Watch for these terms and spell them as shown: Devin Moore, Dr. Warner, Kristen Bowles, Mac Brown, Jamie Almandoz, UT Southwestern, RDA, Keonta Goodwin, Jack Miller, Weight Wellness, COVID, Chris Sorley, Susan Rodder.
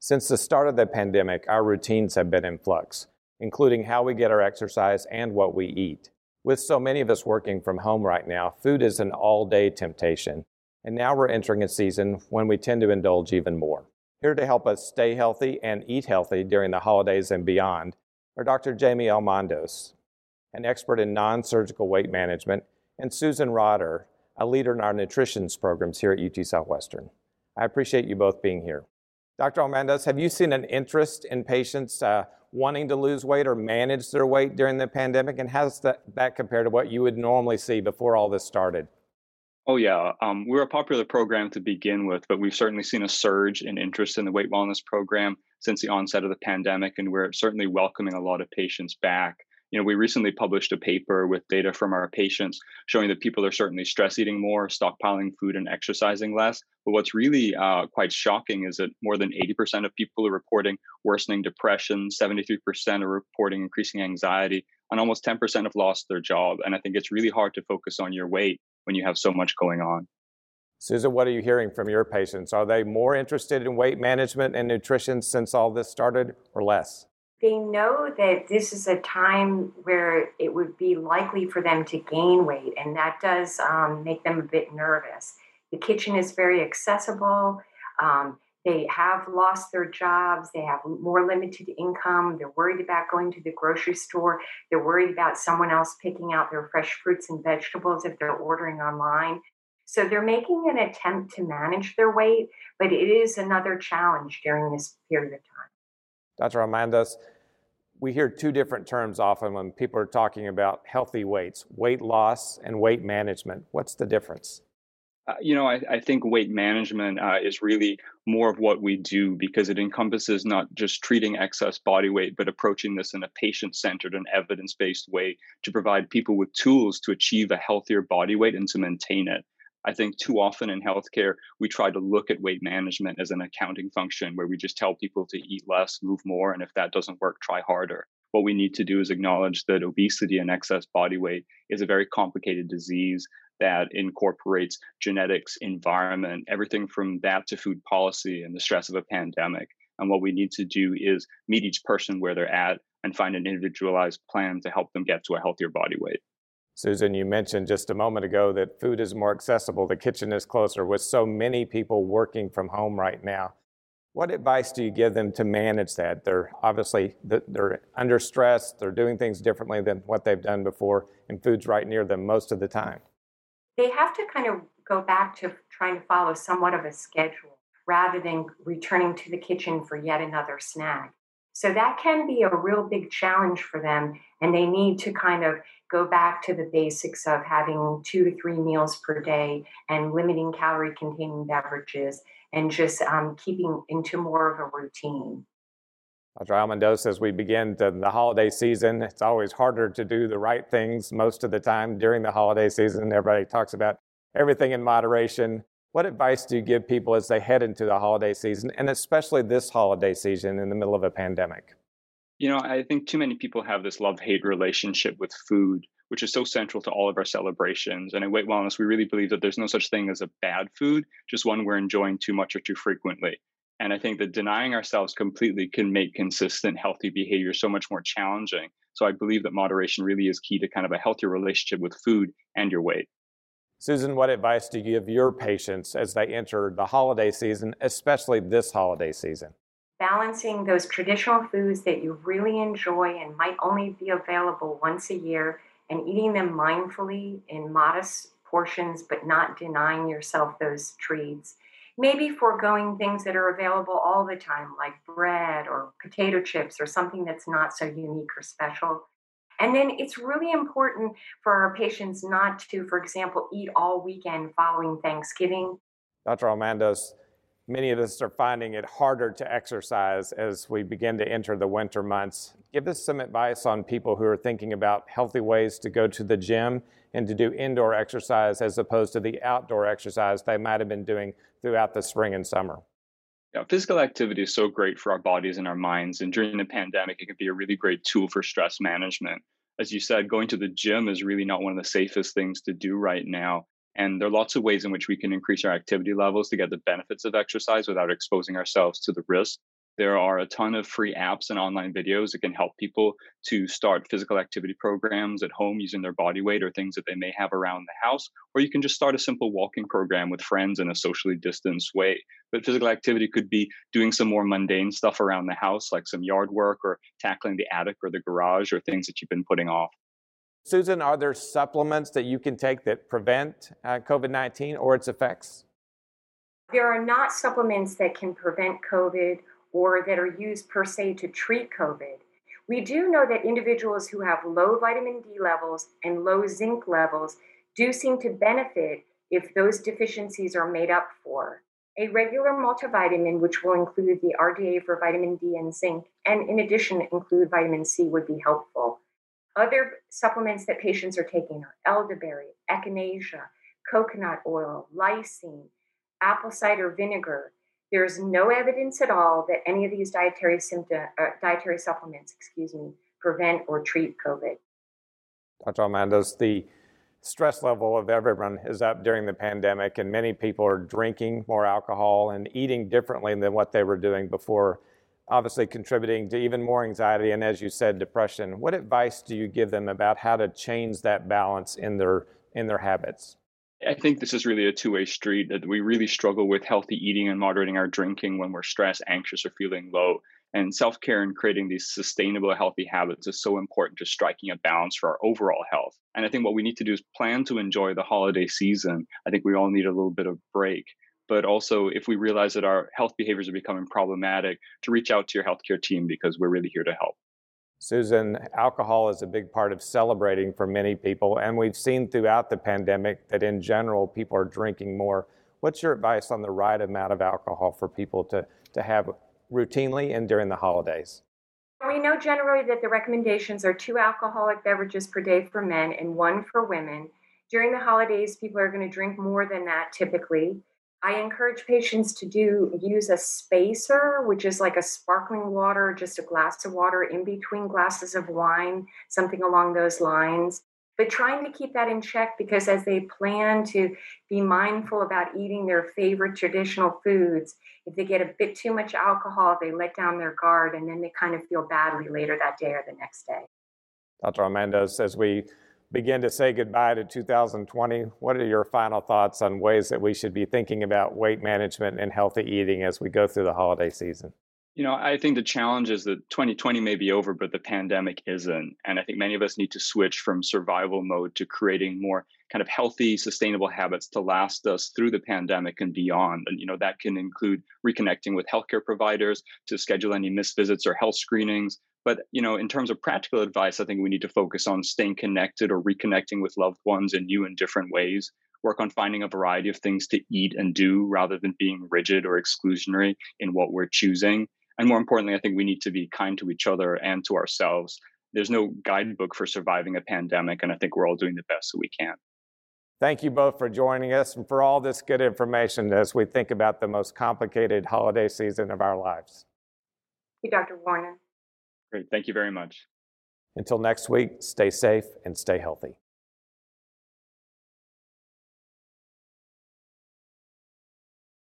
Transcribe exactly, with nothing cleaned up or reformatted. Since the start of the pandemic, our routines have been in flux, including how we get our exercise and what we eat. With so many of us working from home right now, food is an all-day temptation, and now we're entering a season when we tend to indulge even more. Here to help us stay healthy and eat healthy during the holidays and beyond are Doctor Jamie Almandoz, an expert in non-surgical weight management, and Susan Rodder, a leader in our nutrition programs here at U T Southwestern. I appreciate you both being here. Doctor Almandoz, have you seen an interest in patients uh, wanting to lose weight or manage their weight during the pandemic? And how does that, that compare to what you would normally see before all this started? Oh, yeah. Um, we're a popular program to begin with, but we've certainly seen a surge in interest in the Weight Wellness program since the onset of the pandemic, and we're certainly welcoming a lot of patients back. You know, we recently published a paper with data from our patients showing that people are certainly stress eating more, stockpiling food, and exercising less. But what's really uh, quite shocking is that more than eighty percent of people are reporting worsening depression, seventy-three percent are reporting increasing anxiety, and almost ten percent have lost their job. And I think it's really hard to focus on your weight when you have so much going on. Susan, what are you hearing from your patients? Are they more interested in weight management and nutrition since all this started, or less? They know that this is a time where it would be likely for them to gain weight, and that does um, make them a bit nervous. The kitchen is very accessible. Um, they have lost their jobs. They have more limited income. They're worried about going to the grocery store. They're worried about someone else picking out their fresh fruits and vegetables if they're ordering online. So they're making an attempt to manage their weight, but it is another challenge during this period of time. Doctor Almandoz, we hear two different terms often when people are talking about healthy weights, weight loss and weight management. What's the difference? Uh, you know, I, I think weight management uh, is really more of what we do because it encompasses not just treating excess body weight, but approaching this in a patient-centered and evidence-based way to provide people with tools to achieve a healthier body weight and to maintain it. I think too often in healthcare, we try to look at weight management as an accounting function where we just tell people to eat less, move more, and if that doesn't work, try harder. What we need to do is acknowledge that obesity and excess body weight is a very complicated disease that incorporates genetics, environment, everything from that to food policy and the stress of a pandemic. And what we need to do is meet each person where they're at and find an individualized plan to help them get to a healthier body weight. Susan, you mentioned just a moment ago that food is more accessible, the kitchen is closer, with so many people working from home right now. What advice do you give them to manage that? They're obviously, they're under stress, they're doing things differently than what they've done before, and food's right near them most of the time. They have to kind of go back to trying to follow somewhat of a schedule rather than returning to the kitchen for yet another snack. So that can be a real big challenge for them, and they need to kind of go back to the basics of having two to three meals per day and limiting calorie-containing beverages and just um, keeping into more of a routine. Doctor Almandoz, as we begin the, the holiday season, it's always harder to do the right things most of the time during the holiday season. Everybody talks about everything in moderation. What advice do you give people as they head into the holiday season, and especially this holiday season in the middle of a pandemic? You know, I think too many people have this love-hate relationship with food, which is so central to all of our celebrations. And at Weight Wellness, we really believe that there's no such thing as a bad food, just one we're enjoying too much or too frequently. And I think that denying ourselves completely can make consistent, healthy behavior so much more challenging. So I believe that moderation really is key to kind of a healthier relationship with food and your weight. Susan, what advice do you give your patients as they enter the holiday season, especially this holiday season? Balancing those traditional foods that you really enjoy and might only be available once a year, and eating them mindfully in modest portions, but not denying yourself those treats. Maybe foregoing things that are available all the time, like bread or potato chips or something that's not so unique or special. And then it's really important for our patients not to, for example, eat all weekend following Thanksgiving. Doctor Almandoz, many of us are finding it harder to exercise as we begin to enter the winter months. Give us some advice on people who are thinking about healthy ways to go to the gym and to do indoor exercise as opposed to the outdoor exercise they might have been doing throughout the spring and summer. Yeah, physical activity is so great for our bodies and our minds. And during the pandemic, it can be a really great tool for stress management. As you said, going to the gym is really not one of the safest things to do right now. And there are lots of ways in which we can increase our activity levels to get the benefits of exercise without exposing ourselves to the risk. There are a ton of free apps and online videos that can help people to start physical activity programs at home using their body weight or things that they may have around the house. Or you can just start a simple walking program with friends in a socially distanced way. But physical activity could be doing some more mundane stuff around the house, like some yard work or tackling the attic or the garage or things that you've been putting off. Susan, are there supplements that you can take that prevent uh, COVID nineteen or its effects? There are not supplements that can prevent COVID or that are used per se to treat COVID. We do know that individuals who have low vitamin D levels and low zinc levels do seem to benefit if those deficiencies are made up for. A regular multivitamin, which will include the R D A for vitamin D and zinc, and in addition include vitamin C, would be helpful. Other supplements that patients are taking are elderberry, echinacea, coconut oil, lysine, apple cider vinegar. There's no evidence at all that any of these dietary symptom, uh, dietary supplements, excuse me, prevent or treat COVID. Doctor Almandoz, the stress level of everyone is up during the pandemic, and many people are drinking more alcohol and eating differently than what they were doing before, obviously contributing to even more anxiety and, as you said, depression. What advice do you give them about how to change that balance in their in their habits? I think this is really a two-way street, that we really struggle with healthy eating and moderating our drinking when we're stressed, anxious, or feeling low. And self-care and creating these sustainable, healthy habits is so important to striking a balance for our overall health. And I think what we need to do is plan to enjoy the holiday season. I think we all need a little bit of break. But also, if we realize that our health behaviors are becoming problematic, to reach out to your healthcare team, because we're really here to help. Susan, alcohol is a big part of celebrating for many people, and we've seen throughout the pandemic that in general, people are drinking more. What's your advice on the right amount of alcohol for people to, to have routinely and during the holidays? We know generally that the recommendations are two alcoholic beverages per day for men and one for women. During the holidays, people are going to drink more than that typically. I encourage patients to do use a spacer, which is like a sparkling water, just a glass of water in between glasses of wine, something along those lines. But trying to keep that in check, because as they plan to be mindful about eating their favorite traditional foods, if they get a bit too much alcohol, they let down their guard, and then they kind of feel badly later that day or the next day. Doctor Almandoz, as we begin to say goodbye to two thousand twenty. What are your final thoughts on ways that we should be thinking about weight management and healthy eating as we go through the holiday season? You know, I think the challenge is that twenty twenty may be over, but the pandemic isn't. And I think many of us need to switch from survival mode to creating more kind of healthy, sustainable habits to last us through the pandemic and beyond. And, you know, that can include reconnecting with healthcare providers to schedule any missed visits or health screenings. But, you know, in terms of practical advice, I think we need to focus on staying connected or reconnecting with loved ones in new and different ways. Work on finding a variety of things to eat and do rather than being rigid or exclusionary in what we're choosing. And more importantly, I think we need to be kind to each other and to ourselves. There's no guidebook for surviving a pandemic, and I think we're all doing the best that we can. Thank you both for joining us and for all this good information as we think about the most complicated holiday season of our lives. Thank you, Doctor Warner. Great. Thank you very much. Until next week, stay safe and stay healthy.